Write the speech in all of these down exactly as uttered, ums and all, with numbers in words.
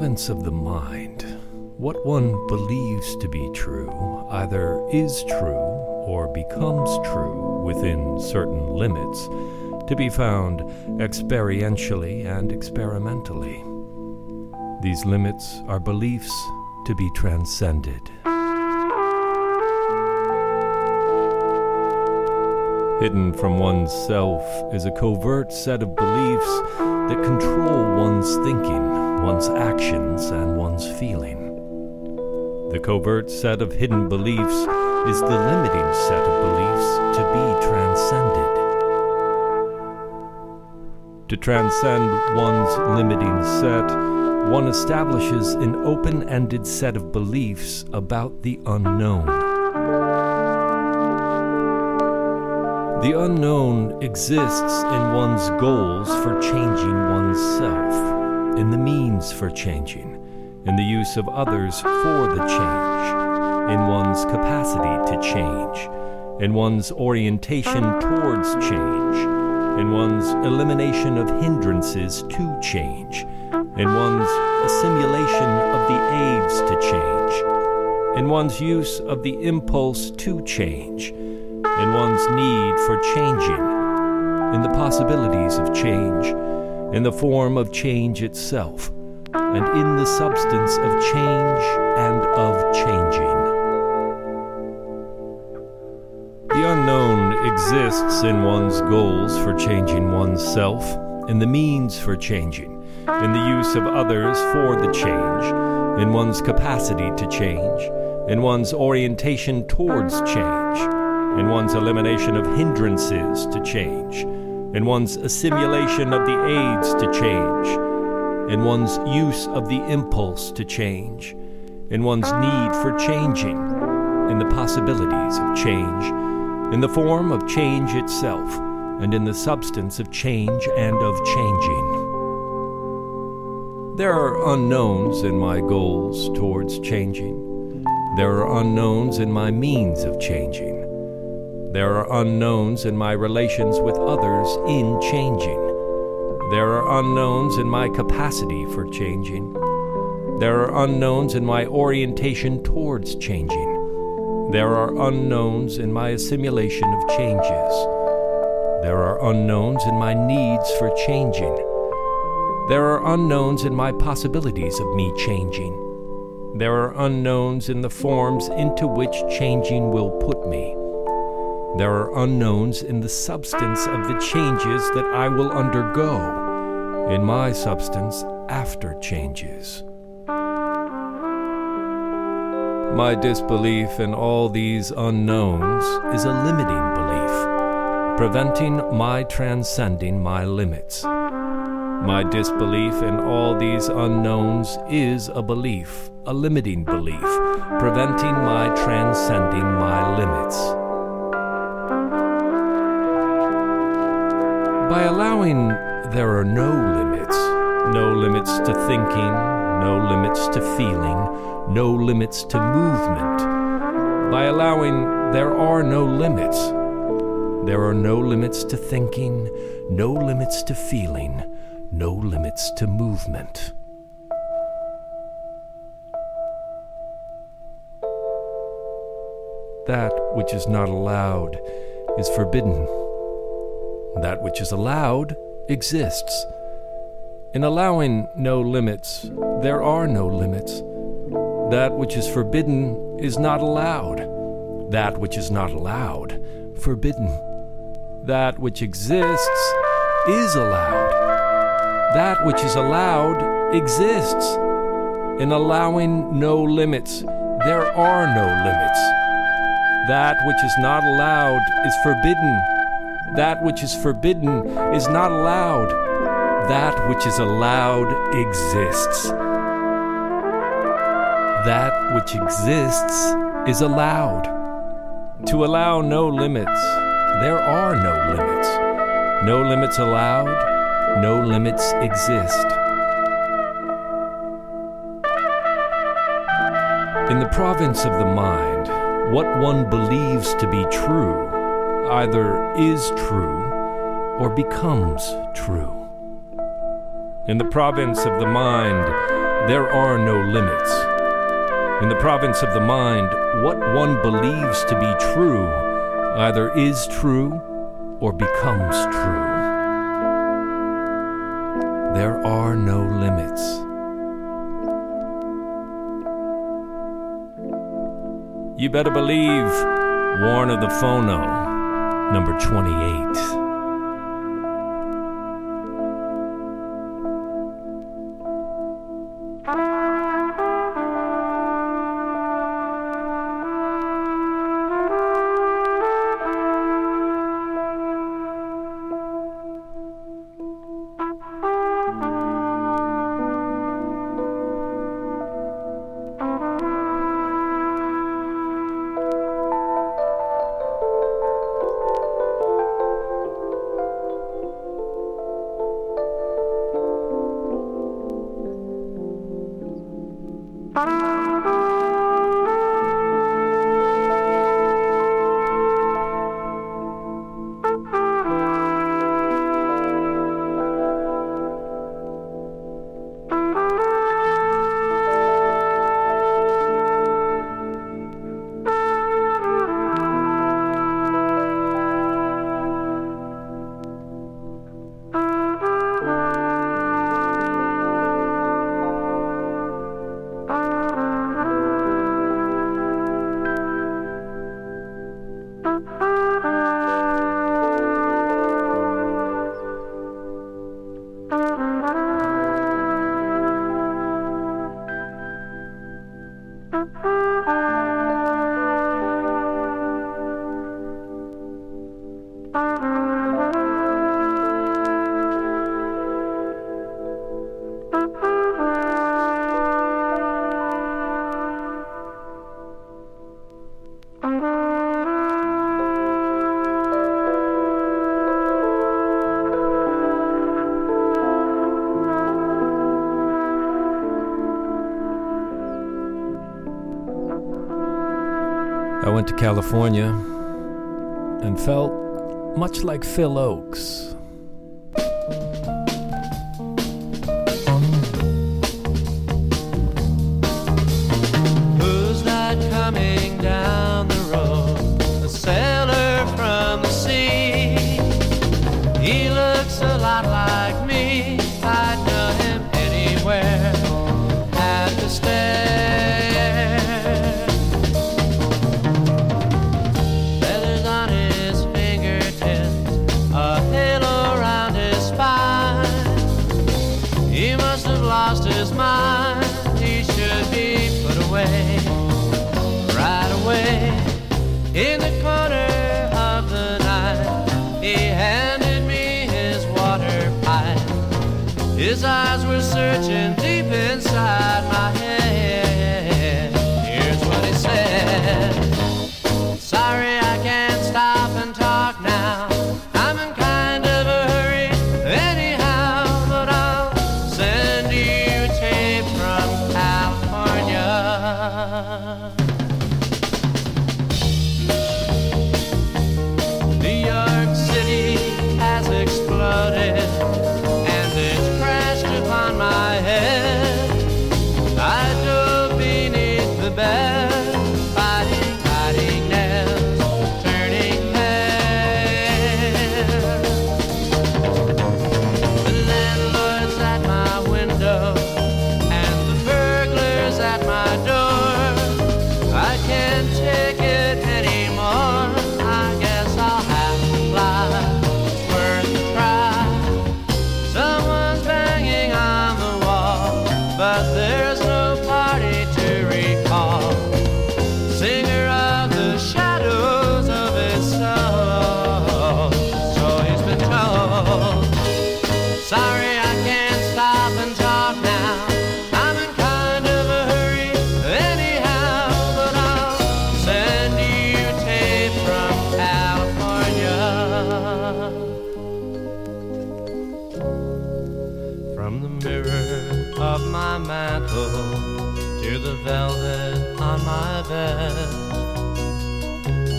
province of the mind. What one believes to be true either is true or becomes true within certain limits, to be found experientially and experimentally. These limits are beliefs to be transcended. Hidden from one's self is a covert set of beliefs that control one's thinking, one's actions, and one's feeling. The covert set of hidden beliefs is the limiting set of beliefs to be transcended. To transcend one's limiting set, one establishes an open-ended set of beliefs about the unknown. The unknown exists in one's goals for changing oneself, in the means for changing, in the use of others for the change, in one's capacity to change, in one's orientation towards change, in one's elimination of hindrances to change, in one's assimilation of the aids to change, in one's use of the impulse to change, in one's need for changing, in the possibilities of change, in the form of change itself, and in the substance of change and of changing. The unknown exists in one's goals for changing oneself, in the means for changing, in the use of others for the change, in one's capacity to change, in one's orientation towards change, in one's elimination of hindrances to change, in one's assimilation of the aids to change, in one's use of the impulse to change, in one's need for changing, in the possibilities of change, in the form of change itself, and in the substance of change and of changing. There are unknowns in my goals towards changing. There are unknowns in my means of changing. There are unknowns in my relations with others in changing. There are unknowns in my capacity for changing. There are unknowns in my orientation towards changing. There are unknowns in my assimilation of changes. There are unknowns in my needs for changing. There are unknowns in my possibilities of me changing. There are unknowns in the forms into which changing will put me. There are unknowns in the substance of the changes that I will undergo, in my substance after changes. My disbelief in all these unknowns is a limiting belief, preventing my transcending my limits. My disbelief in all these unknowns is a belief, a limiting belief, preventing my transcending my limits. By allowing there are no limits, no limits to thinking, no limits to feeling, no limits to movement. By allowing there are no limits, there are no limits to thinking, no limits to feeling, no limits to movement. That which is not allowed is forbidden. That which is allowed exists. In allowing no limits, there are no limits. That which is forbidden is not allowed. That which is not allowed, forbidden. That which exists is allowed. That which is allowed exists. In allowing no limits, there are no limits. That which is not allowed is forbidden. That which is forbidden is not allowed. That which is allowed exists. That which exists is allowed. To allow no limits, there are no limits. No limits allowed, no limits exist. In the province of the mind, what one believes to be true either is true or becomes true. In the province of the mind, There are no limits. In the province of the mind, what one believes to be true either is true or becomes true. There are no limits. You better believe, Warren of the Phono, number twenty-eight. I went to California and felt much like Phil Oakes. Who's that coming down the road? A sailor from the sea. He looks a lot like me. I'd know him anywhere at the stairs. In the corner of the night, he handed me his water pipe. His eyes were searching deep inside my head. Here's what he said. Sorry, I can't stop and talk now. I'm in kind of a hurry anyhow, but I'll send you a tape from California. And it crashed upon my head. I dove beneath the bed, fighting, fighting nails, turning head. The landlord's at my window and the burglar's at my door. I can't take it anymore. I guess I'll have to fly.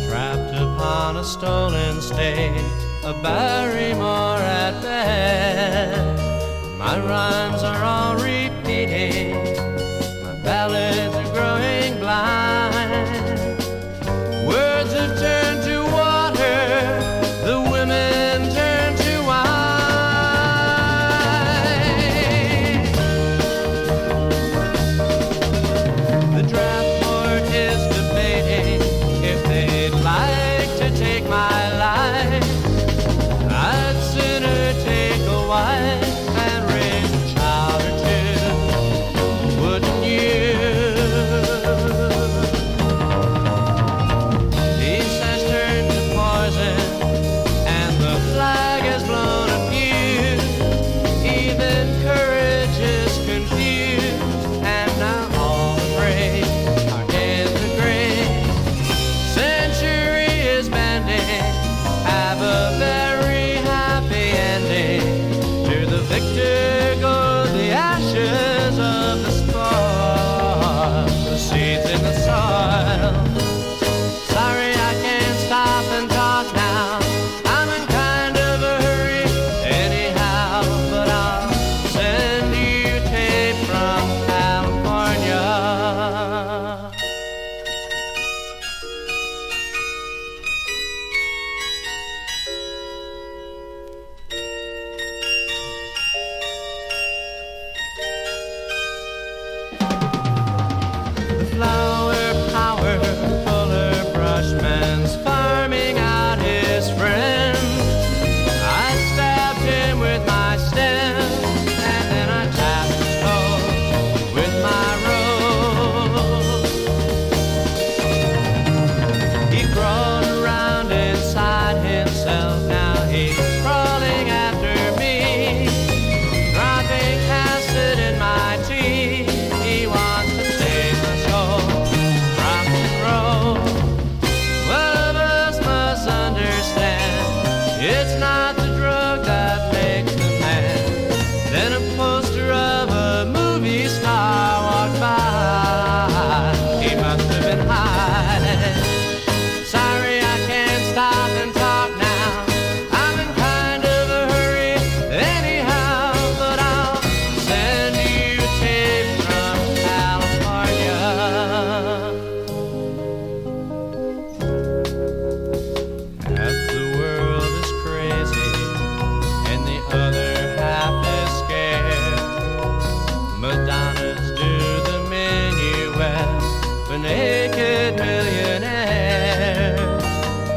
Trapped upon a stolen stage, a Barrymore at best. My rhymes are all repeating.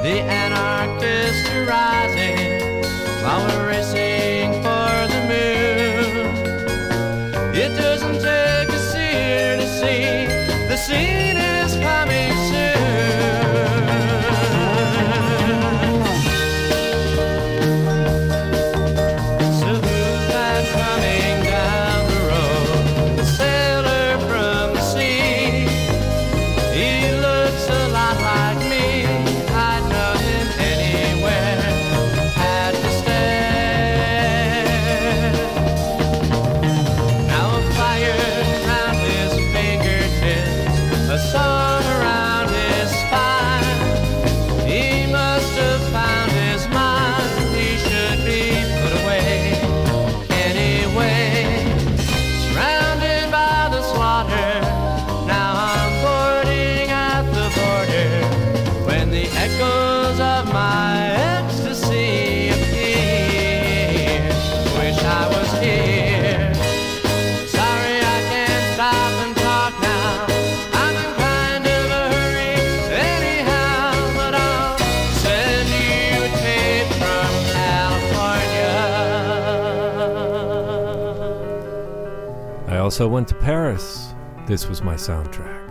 The anarchists are rising while we're racing for the moon. It doesn't take a seer to see the scene is coming soon. So who's that coming down the road? The sailor from the sea. He looks a lot like me. I'd know him anywhere at the stand. Now a fire round his fingertips, a sun around his spine. He must have found his mind. He should be put away anyway. Surrounded by the slaughter, now I'm boarding at the border. When the echoes of my ecstasy appear, wish I was here. Sorry I can't stop and talk now. I'm in kind of a hurry anyhow, but I'll send you a tape from California. I also went to Paris. This was my soundtrack.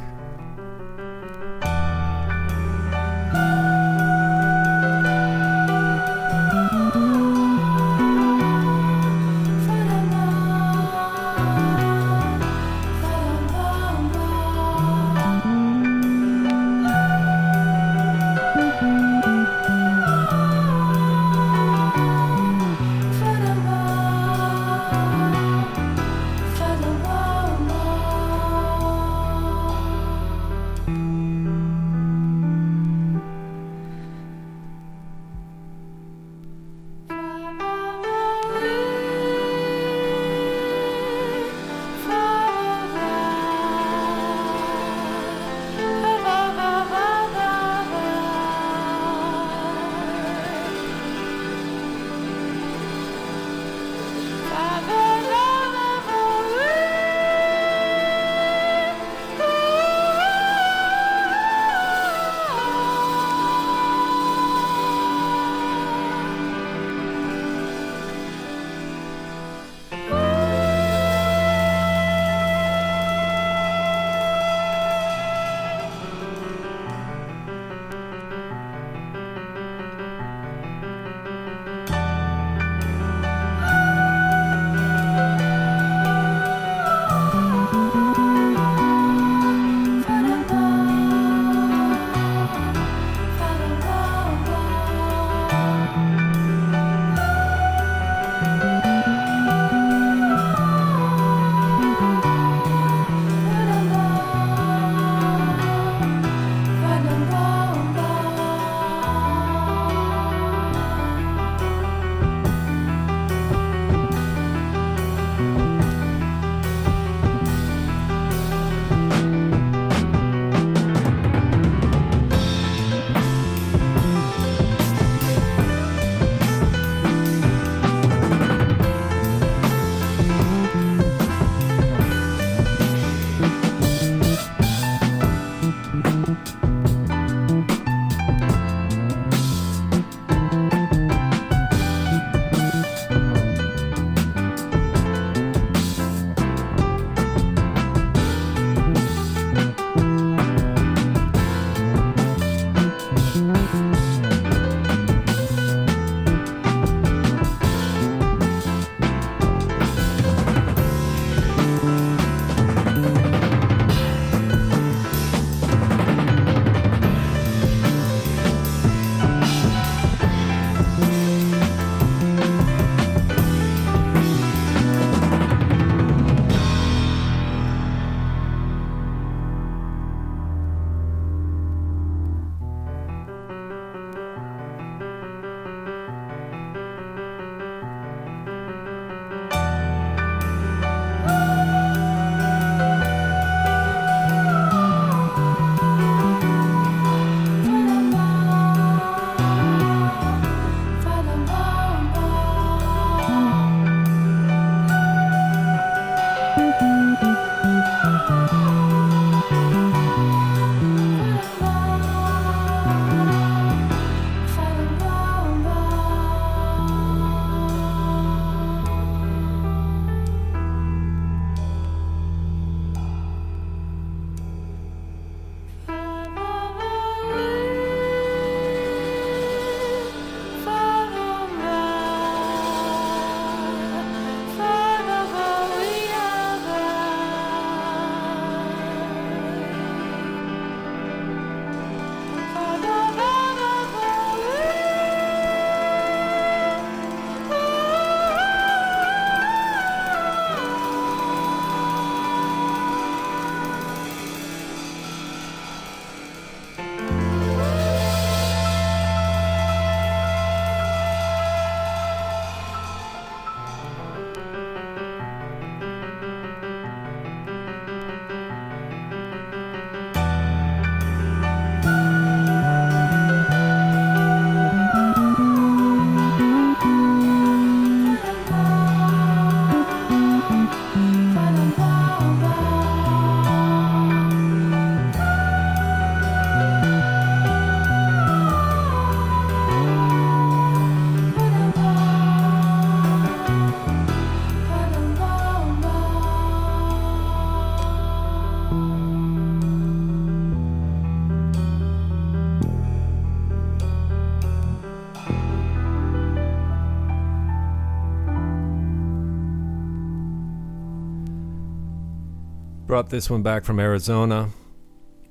Brought this one back from Arizona.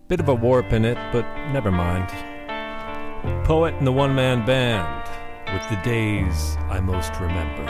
Bit of a warp in it, but never mind. Poet and the one-man band with The Days I Most Remember.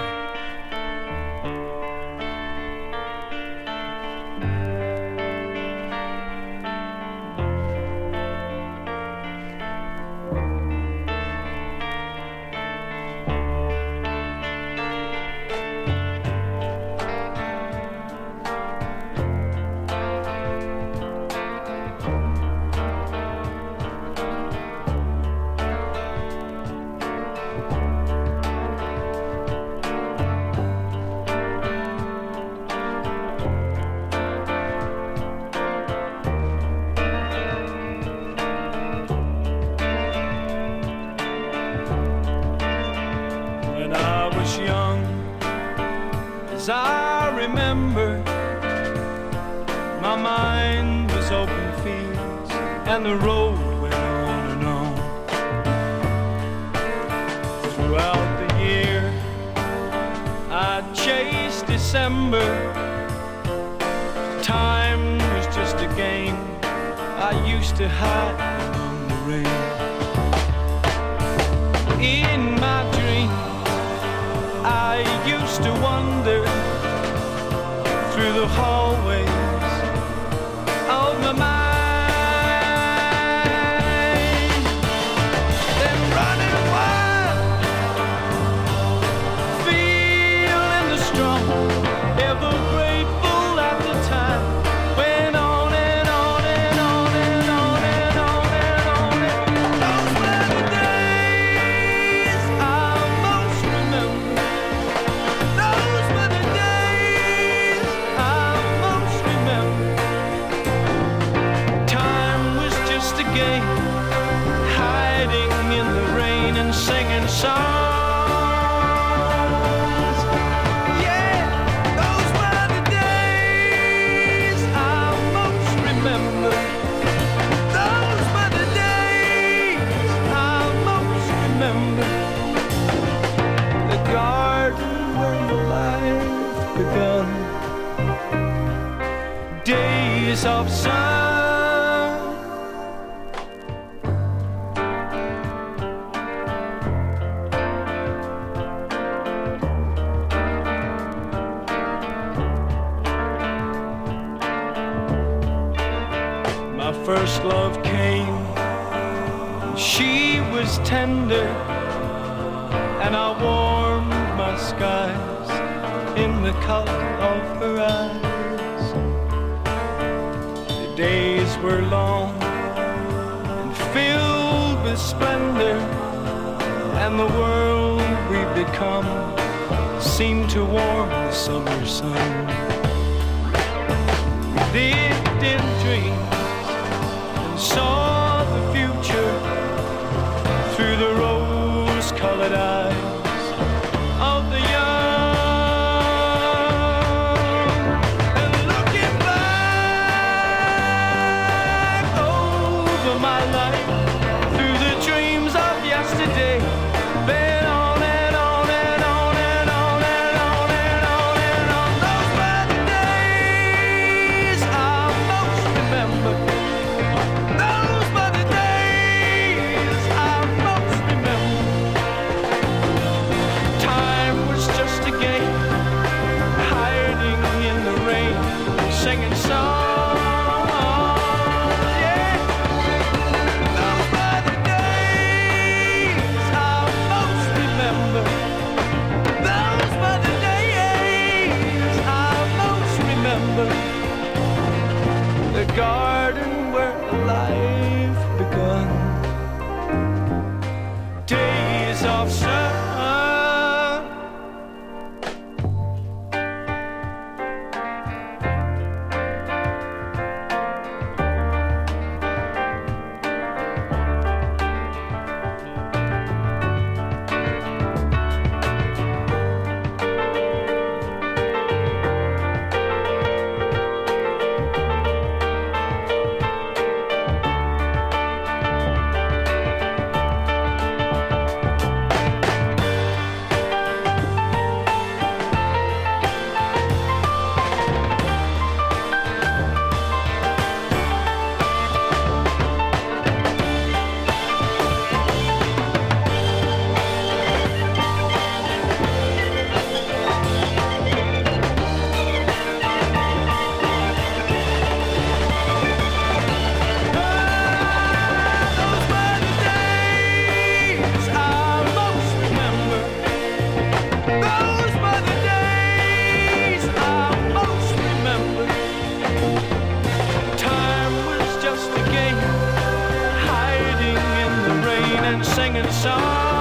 and singing songs.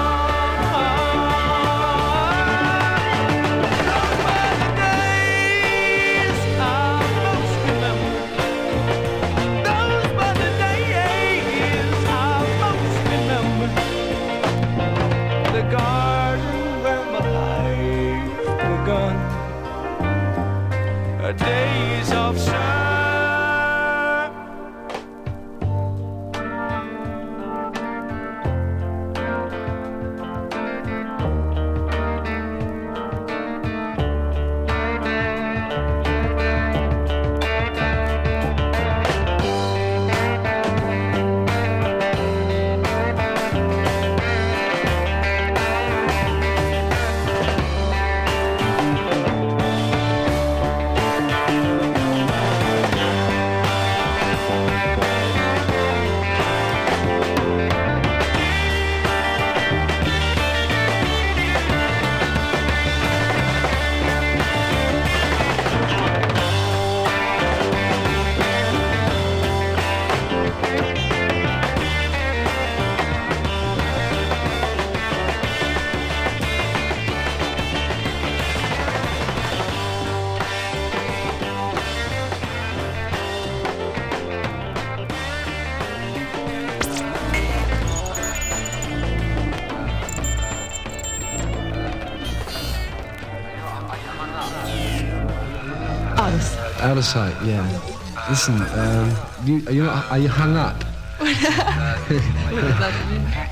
Days of sun. Out of sight, yeah. Listen, um, you, are, you not, are you hung up? What does that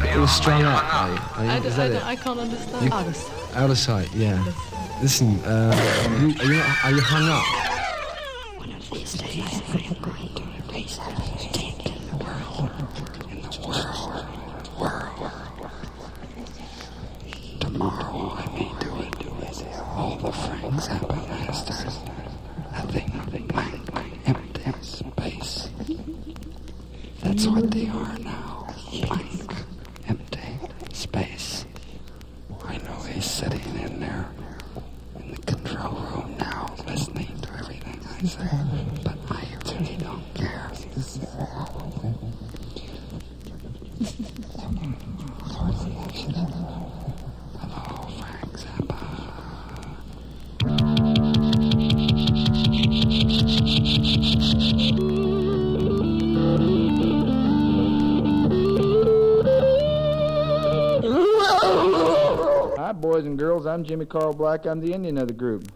mean? You're strung up, are you? Are you I, d- is that I, it? I can't understand. You, out of sight. Out of sight, yeah. Listen, uh, are, you, are, you not, are you hung up? One of these days, I am going to erase everything in the world. In the world. World. Tomorrow, I may do it. Do it. All the Franks and Balasters. Nothing, blank, blank, empty space. That's what they are now. Blank, empty space. I know he's sitting in there in the control room now, listening to everything I say, but I really don't care. Hello, Frank Zappa. Hi, boys and girls. I'm Jimmy Carl Black. I'm the Indian of the group.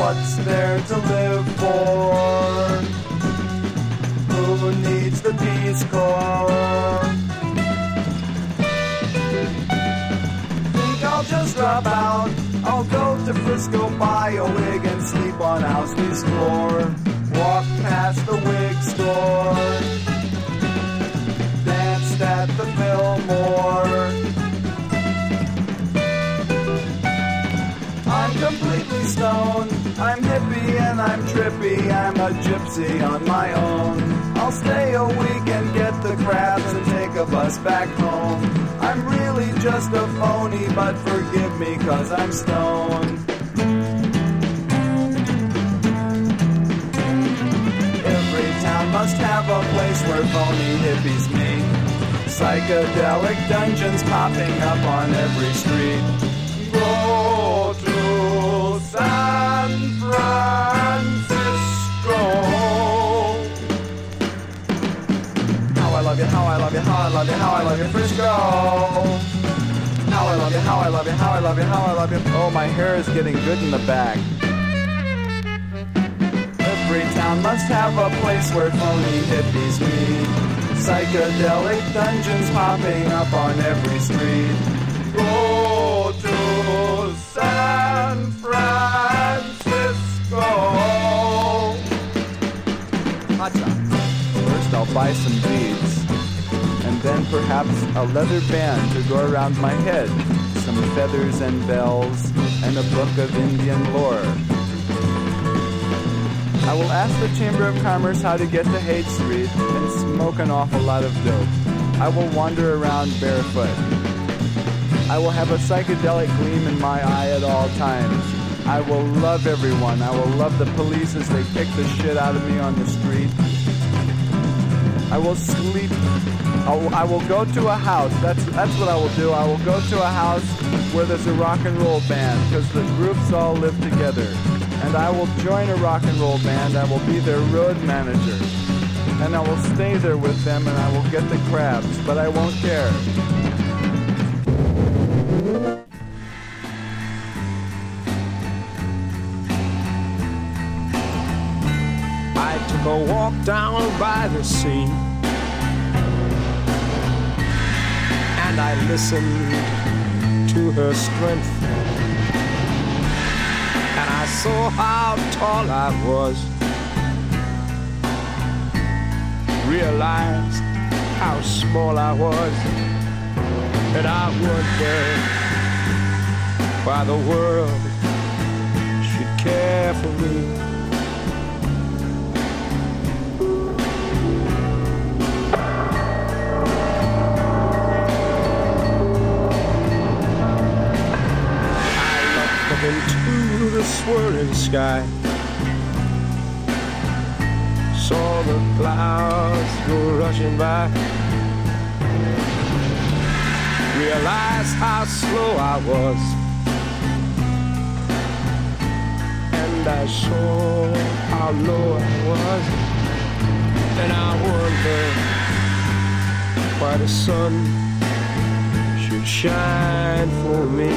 What's there to live for? Who needs the Peace Corps? Think I'll just drop out. I'll go to Frisco, buy a wig, and sleep on house we score. Walk past the wig store. Danced at the Fillmore. I'm completely stoned. I'm hippie and I'm trippy. I'm a gypsy on my own. I'll stay a week and get the crabs and take a bus back home. I'm really just a phony, but forgive me, cause I'm stoned. Every town must have a place where phony hippies meet. Psychedelic dungeons popping up on every street. Go to San Francisco. How I love you, how I love you, how I love you, Frisco. How I love you, how I love you, how I love you, how I love you. Oh, my hair is getting good in the back. Every town must have a place where phony hippies meet. Psychedelic dungeons popping up on every street. Go to San Francisco. Hotshot. I'll buy some beads, and then perhaps a leather band to go around my head, some feathers and bells, and a book of Indian lore. I will ask the Chamber of Commerce how to get to Haight Street and smoke an awful lot of dope. I will wander around barefoot. I will have a psychedelic gleam in my eye at all times. I will love everyone. I will love the police as they kick the shit out of me on the street. I will sleep. I will, I will go to a house. That's that's what I will do. I will go to a house where there's a rock and roll band because the groups all live together. And I will join a rock and roll band. I will be their road manager. And I will stay there with them and I will get the crabs. But I won't care. I took a walk down by the sea. And I listened to her strength. And I saw how tall I was. Realized how small I was. And I wondered why the world should care for me. Into the swirling sky, saw the clouds go rushing by, realized how slow I was, and I saw how low I was, and I wondered why the sun should shine for me.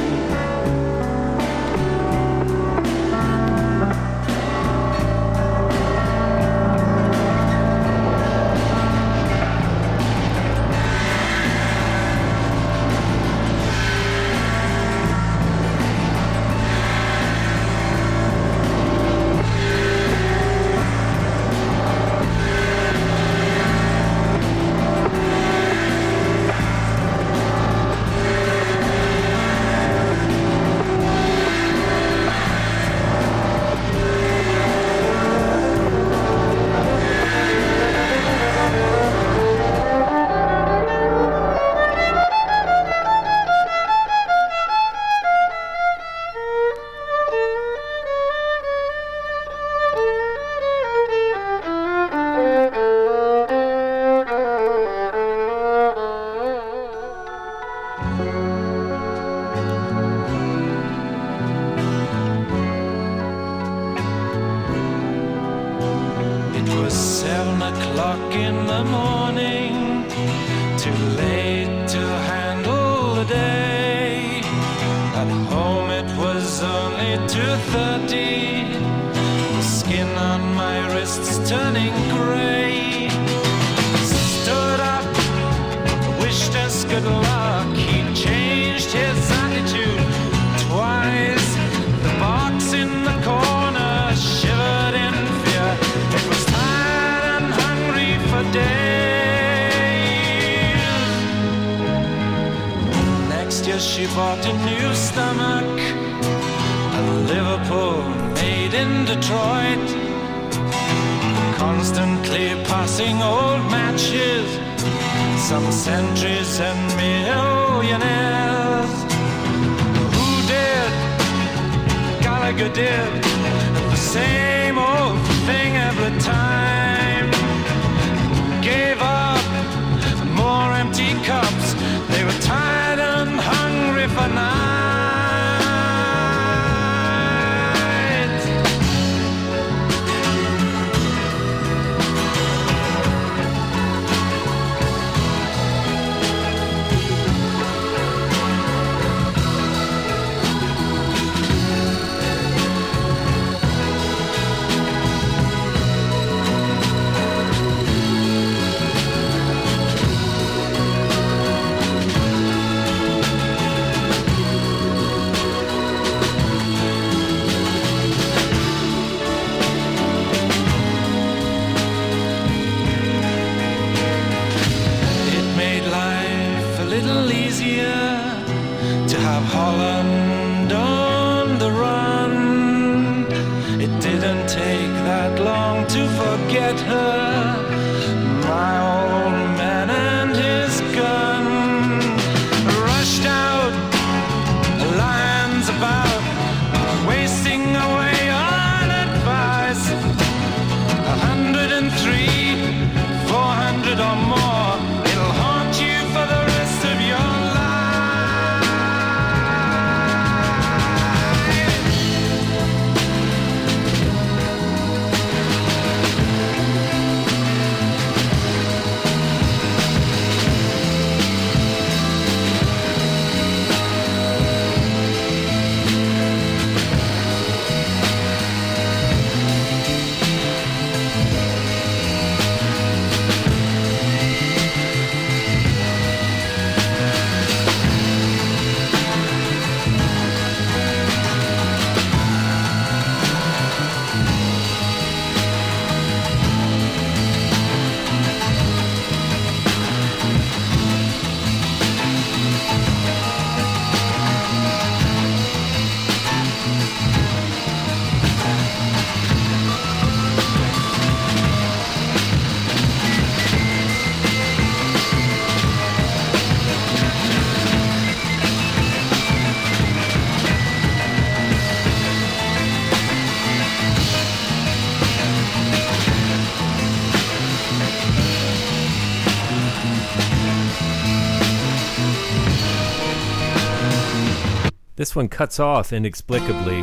This one cuts off inexplicably,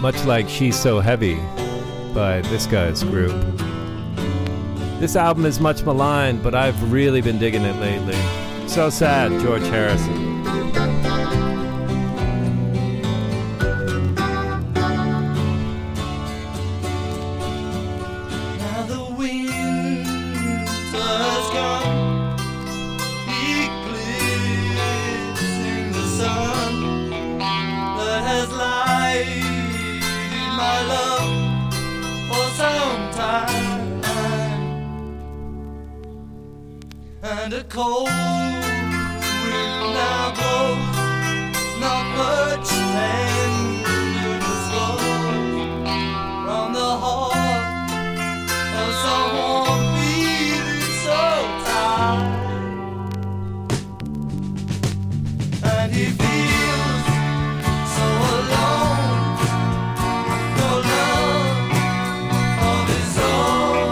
much like She's So Heavy by this guy's group. This album is much maligned, but I've really been digging it lately. So sad, George Harrison. And a cold wind now blows, not much tender to flow from the heart of someone feeling so tired. And he feels so alone, no love of his own.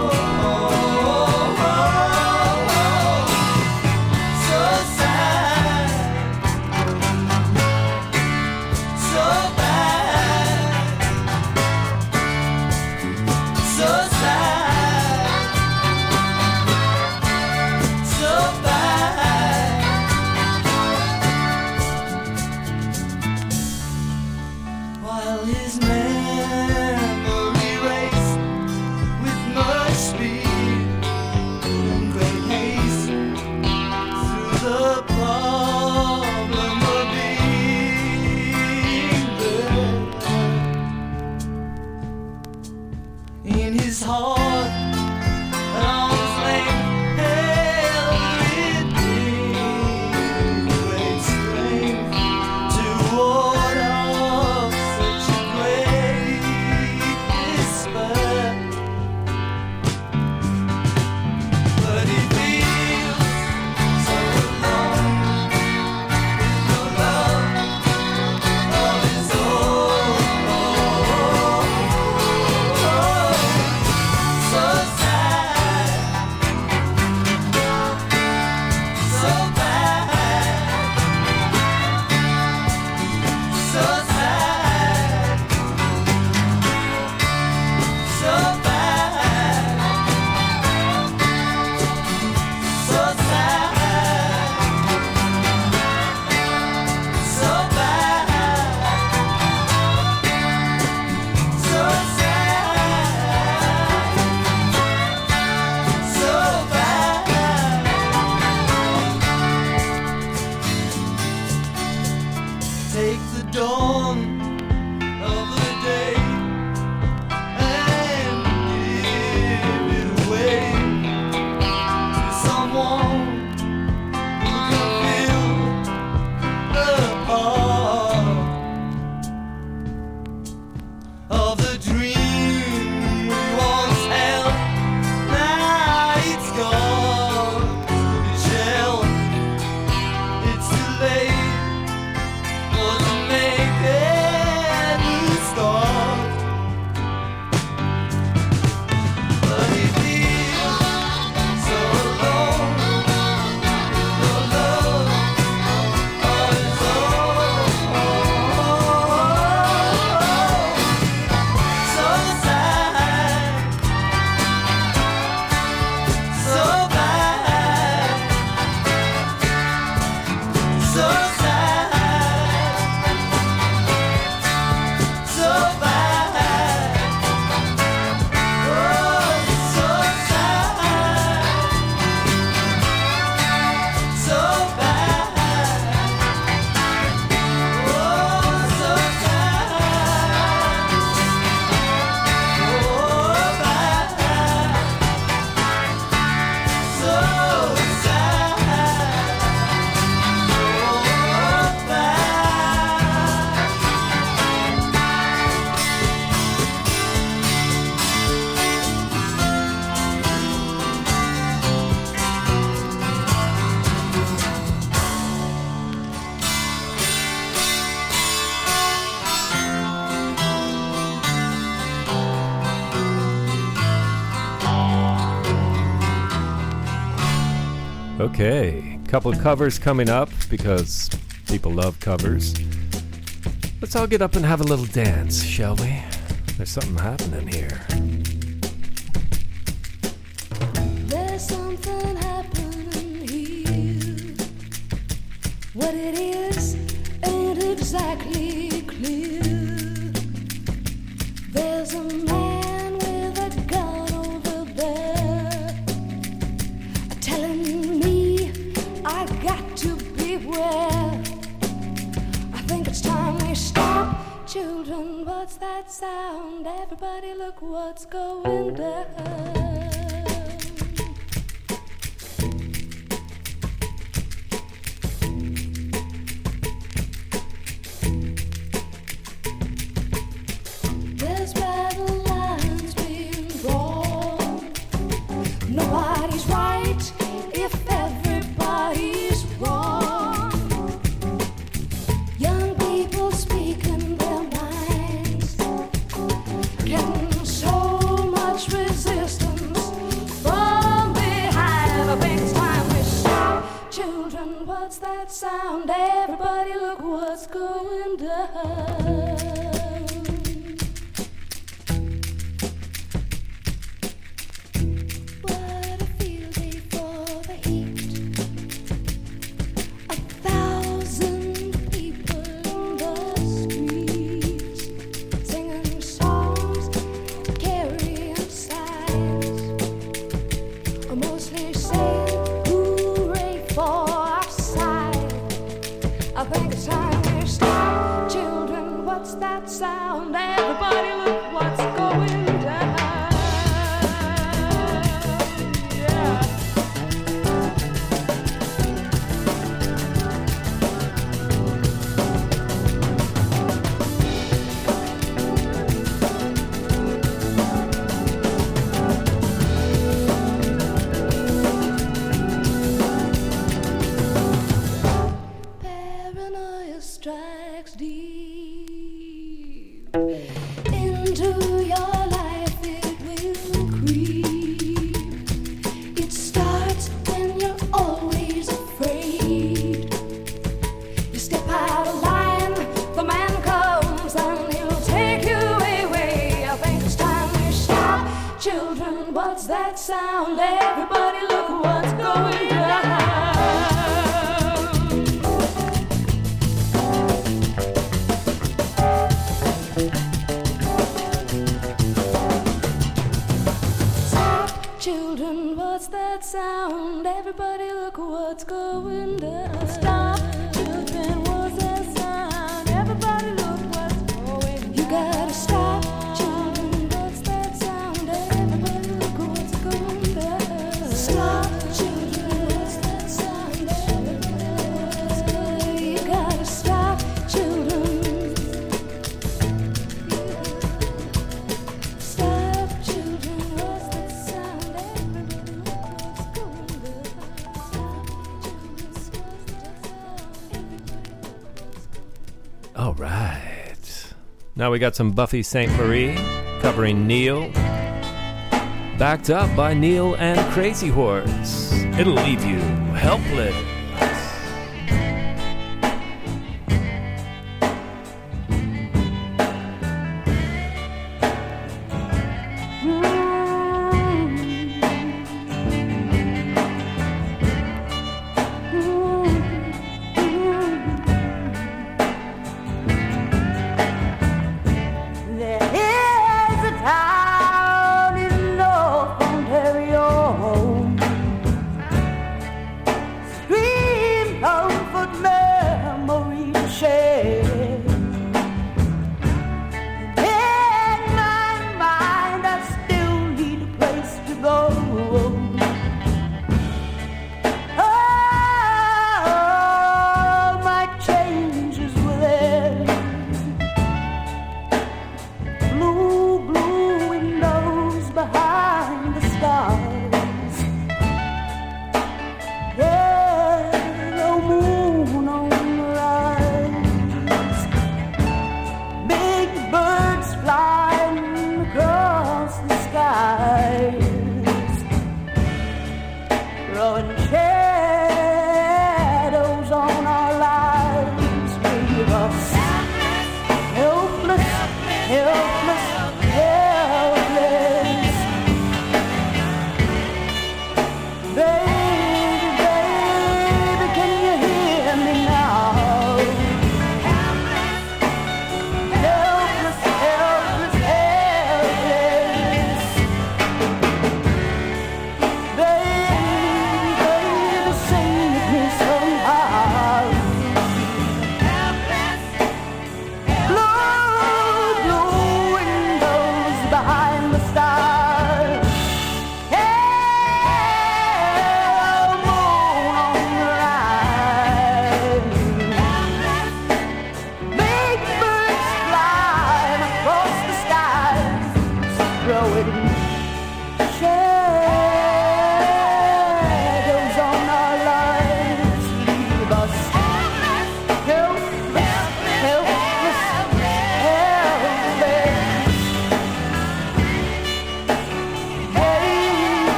Okay, couple of covers coming up because people love covers. Let's all get up and have a little dance, shall we? There's something happening here. There's something happening here. What it is ain't exactly clear. There's a man with a gun over there telling me I got to beware. I think it's time we stop. Children, what's that sound? Everybody look what's going down. Sound, everybody look what's going down. What a field day for the heat. A thousand people on the streets singing songs, carrying signs, or mostly saying hooray for. I think it's time to stop. Children, what's that sound? Everybody look what's going down. Yeah. Strikes deep into your life, it will creep. It starts when you're always afraid. You step out of line, the man comes and he'll take you away. I think it's time we stop. Children, what's that sound? Everybody look what's going down. Children, what's that sound? Everybody look what's going down. Stop, children, what's that sound? Everybody look what's going down. You gotta stop, children, what's that sound? Everybody look what's going down. Stop, children, what's that sound? Everybody look. You gotta stop, children. All right. Now we got some Buffy Sainte-Marie covering Neil. Backed up by Neil and Crazy Horse. It'll leave you helpless. We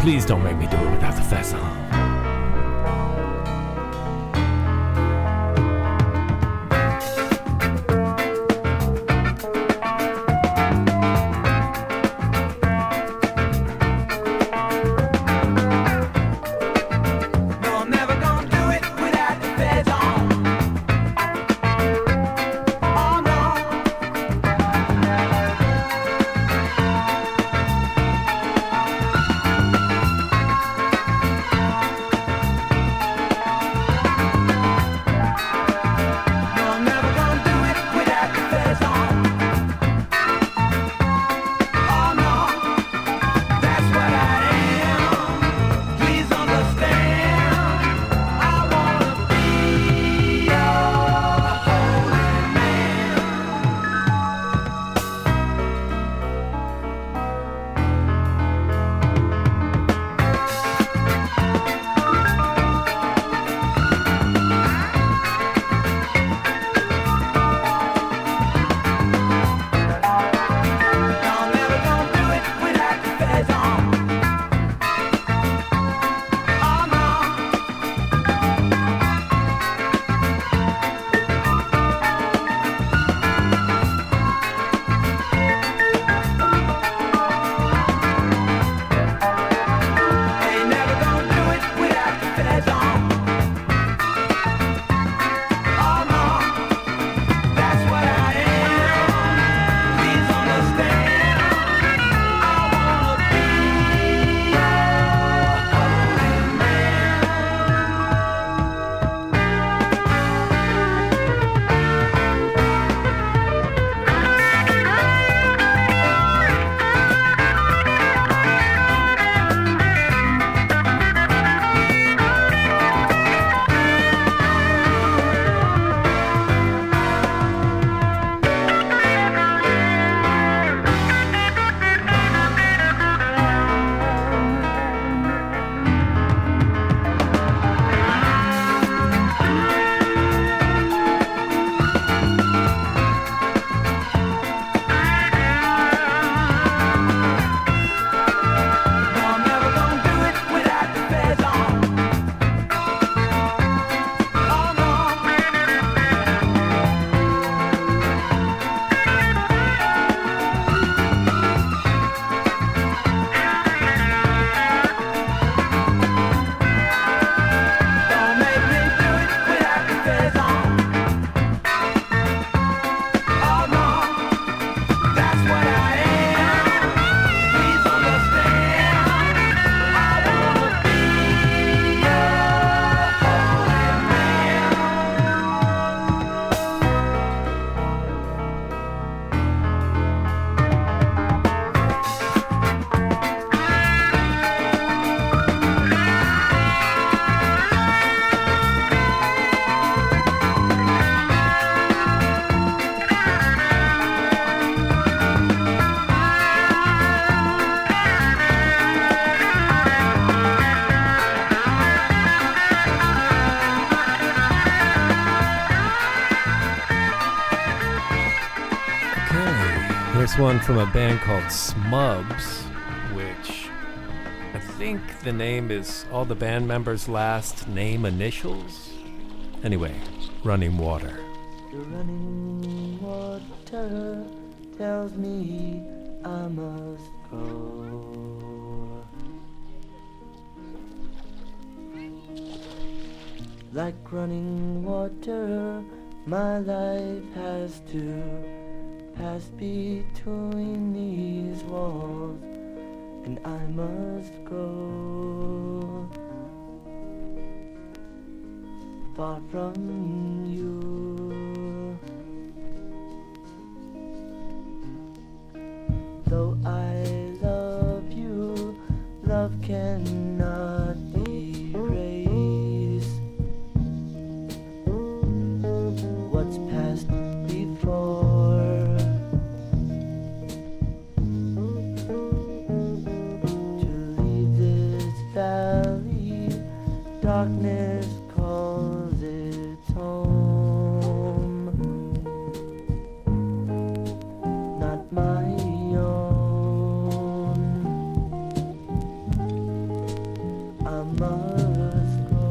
Please don't make me do it without the fez on. Here's one from a band called Smubs, which I think the name is all the band members' last name initials. Anyway, Running Water. The running water tells me I must go. Like running water, my life has to pass between these walls, and I must go far from you. Though I love you, love cannot erase what's past before. Darkness calls its home, not my own. I must go.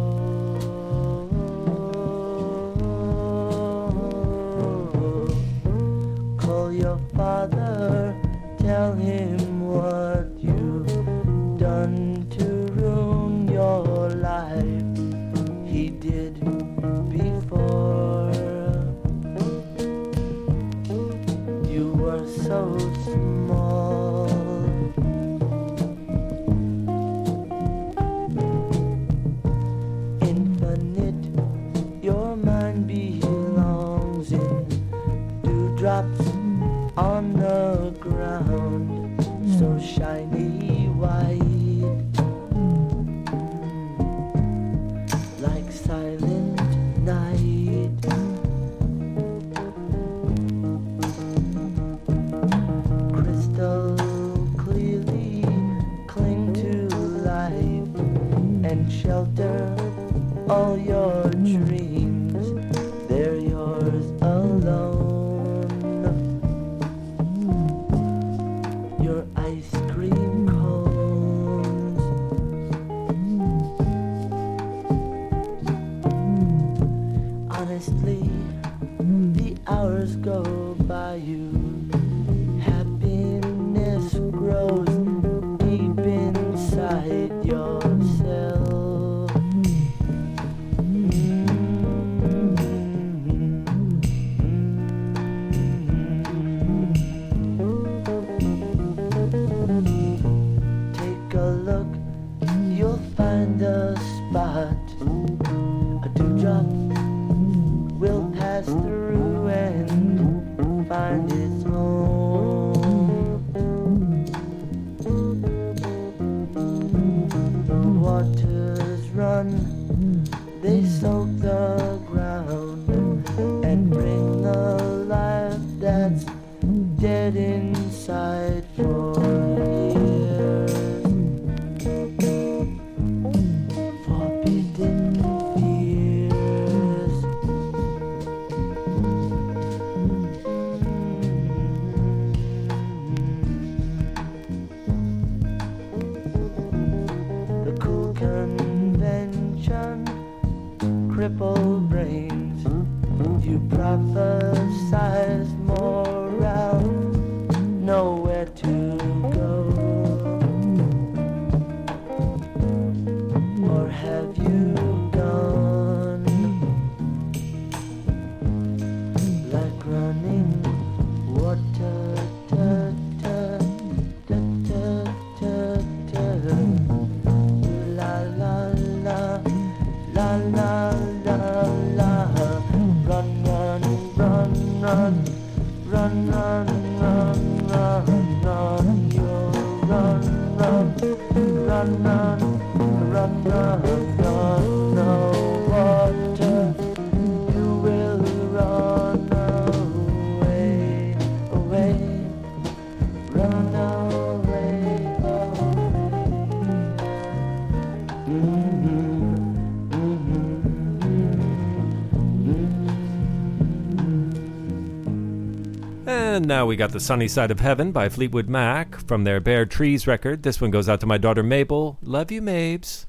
Call your father, tell him what you've done to ruin your life. So small, infinite, your mind belongs in dewdrops on the ground, so shiny white, like silent night. Shelter all your dreams, they're yours alone. Your ice cream cones. Honestly, the hours go by you. Happiness grows deep inside yourself. Mm-hmm. Mm-hmm. And now we got The Sunny Side of Heaven by Fleetwood Mac from their Bare Trees record. This one goes out to my daughter Mabel. Love you, Mabes.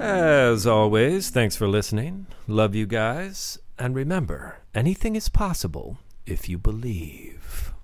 As always, thanks for listening. Love you guys. And remember, anything is possible if you believe.